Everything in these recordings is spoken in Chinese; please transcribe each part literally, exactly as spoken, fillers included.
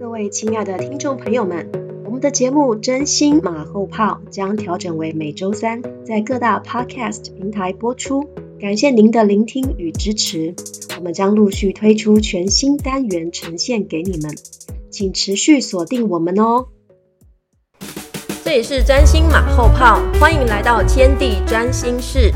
各位亲爱的听众朋友们，我们的节目真心马后炮将调整为每周三在各大 podcast 平台播出，感谢您的聆听与支持，我们将陆续推出全新单元呈现给你们，请持续锁定我们哦。这里是占星马后炮，欢迎来到天地占星室。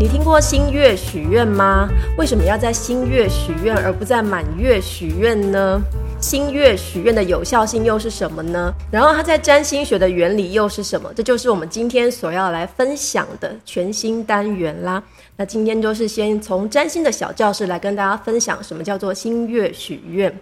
你听过新月许愿吗？为什么要在新月许愿而不在满月许愿呢？新月许愿的有效性又是什么呢？然后它在占星学的原理又是什么？这就是我们今天所要来分享的全新单元啦。那今天就是先从占星的小教室来跟大家分享什么叫做新月许愿。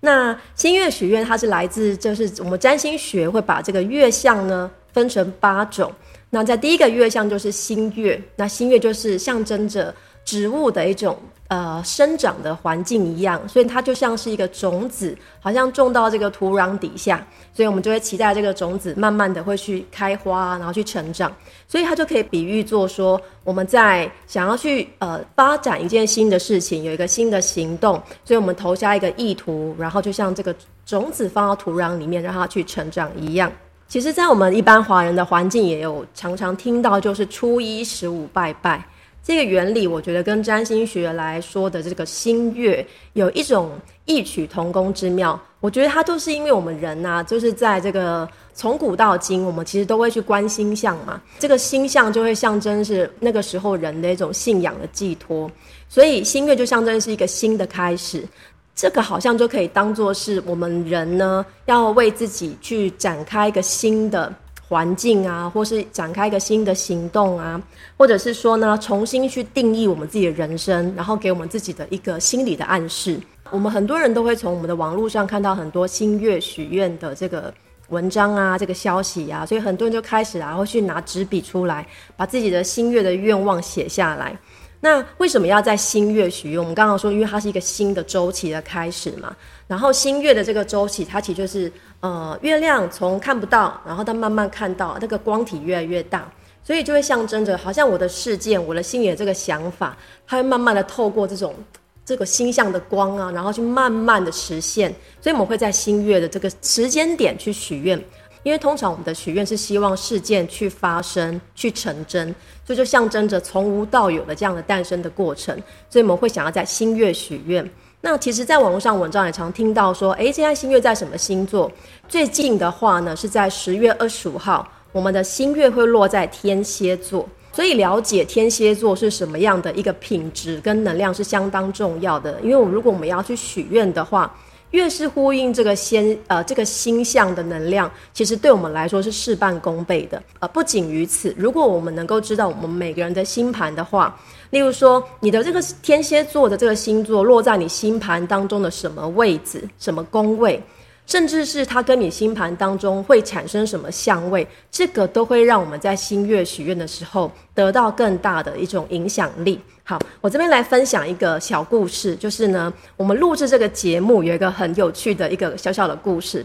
那新月许愿它是来自，就是我们占星学会把这个月相呢分成八种。那在第一个月相就是新月，那新月就是象征着植物的一种呃生长的环境一样，所以它就像是一个种子，好像种到这个土壤底下，所以我们就会期待这个种子慢慢的会去开花，然后去成长，所以它就可以比喻做说，我们在想要去呃发展一件新的事情，有一个新的行动，所以我们投下一个意图，然后就像这个种子放到土壤里面让它去成长一样。其实在我们一般华人的环境也有常常听到，就是初一十五拜拜这个原理，我觉得跟占星学来说的这个新月有一种异曲同工之妙。我觉得它就是因为我们人啊，就是在这个从古到今，我们其实都会去观星象嘛，这个星象就会象征是那个时候人的一种信仰的寄托，所以新月就象征是一个新的开始。这个好像就可以当作是我们人呢，要为自己去展开一个新的环境啊，或是展开一个新的行动啊，或者是说呢，重新去定义我们自己的人生，然后给我们自己的一个心理的暗示。我们很多人都会从我们的网络上看到很多新月许愿的这个文章啊，这个消息啊，所以很多人就开始啊，会去拿纸笔出来，把自己的新月的愿望写下来。那为什么要在新月许愿？我们刚刚说，因为它是一个新的周期的开始嘛。然后新月的这个周期，它其实就是呃月亮从看不到，然后到慢慢看到，那个光体越来越大，所以就会象征着，好像我的事件，我的心里的这个想法，它会慢慢的透过这种这个星象的光啊，然后去慢慢的实现。所以我们会在新月的这个时间点去许愿。因为通常我们的许愿是希望事件去发生去成真，所以就象征着从无到有的这样的诞生的过程，所以我们会想要在新月许愿。那其实在网络上文章也常听到说，诶，现在新月在什么星座？最近的话呢，是在十月二十五号，我们的新月会落在天蝎座，所以了解天蝎座是什么样的一个品质跟能量是相当重要的。因为我们如果我们要去许愿的话，越是呼应这个先呃这个星象的能量，其实对我们来说是事半功倍的。呃，不仅于此，如果我们能够知道我们每个人的星盘的话，例如说你的这个天蝎座的这个星座落在你星盘当中的什么位置、什么宫位，甚至是它跟你星盘当中会产生什么相位，这个都会让我们在新月许愿的时候得到更大的一种影响力。好，我这边来分享一个小故事，就是呢，我们录制这个节目有一个很有趣的一个小小的故事。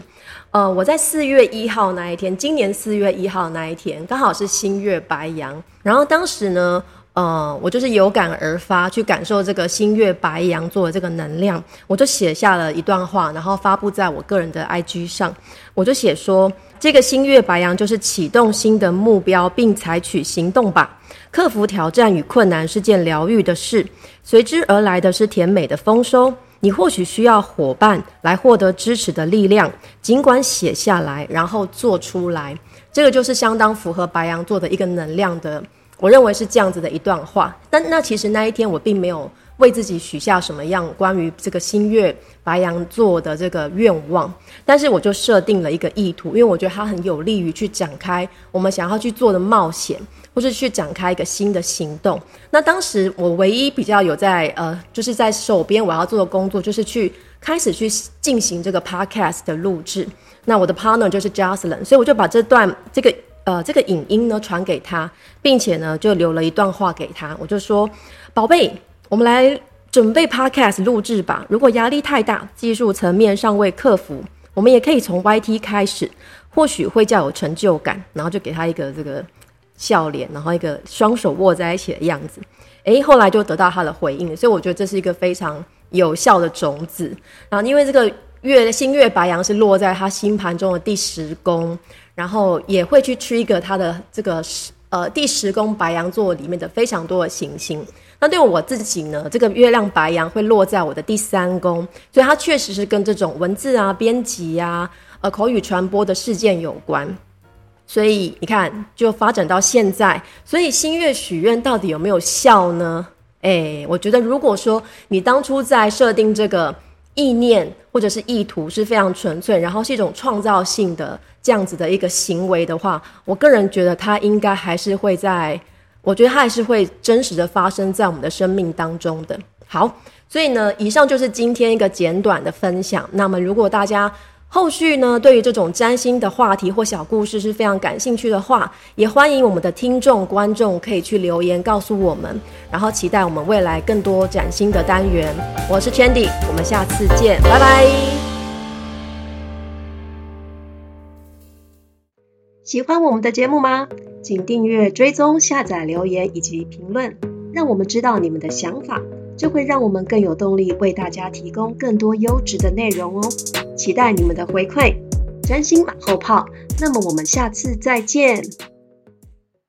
呃，我在四月一号那一天，今年四月一号那一天，刚好是新月白羊，然后当时呢，呃，我就是有感而发，去感受这个新月白羊座的这个能量，我就写下了一段话，然后发布在我个人的 I G 上。我就写说，这个新月白羊就是启动新的目标，并采取行动吧。克服挑战与困难是件疗愈的事，随之而来的是甜美的丰收。你或许需要伙伴来获得支持的力量，尽管写下来，然后做出来。这个就是相当符合白羊座的一个能量的，我认为是这样子的一段话。但那其实那一天我并没有为自己许下什么样关于这个新月白羊座的这个愿望，但是我就设定了一个意图，因为我觉得它很有利于去展开我们想要去做的冒险，或是去展开一个新的行动。那当时我唯一比较有在呃，就是在手边我要做的工作，就是去开始去进行这个 podcast 的录制。那我的 partner 就是 Jocelyn， 所以我就把这段这个呃，这个影音呢传给他，并且呢就留了一段话给他。我就说，宝贝，我们来准备 podcast 录制吧。如果压力太大，技术层面尚未克服，我们也可以从 Y T 开始，或许会较有成就感。然后就给他一个这个笑脸，然后一个双手握在一起的样子。诶，后来就得到他的回应，所以我觉得这是一个非常有效的种子。然后因为这个月星月白羊是落在他星盘中的第十宫，然后也会去 trigger 他的这个呃第十宫白羊座里面的非常多的行星。那对我自己呢，这个月亮白羊会落在我的第三宫，所以它确实是跟这种文字啊、编辑啊、呃口语传播的事件有关。所以你看，就发展到现在，所以星月许愿到底有没有效呢？哎，我觉得如果说你当初在设定这个意念或者是意图是非常纯粹，然后是一种创造性的这样子的一个行为的话，我个人觉得它应该还是会在，我觉得它还是会真实的发生在我们的生命当中的。好，所以呢，以上就是今天一个简短的分享。那么如果大家后续呢，对于这种占星的话题或小故事是非常感兴趣的话，也欢迎我们的听众观众可以去留言告诉我们，然后期待我们未来更多占星的单元。我是 Chendi， 我们下次见，拜拜。喜欢我们的节目吗？请订阅、追踪、下载、留言以及评论，让我们知道你们的想法，这会让我们更有动力为大家提供更多优质的内容哦。期待你们的回馈，占星马后炮，那么我们下次再见。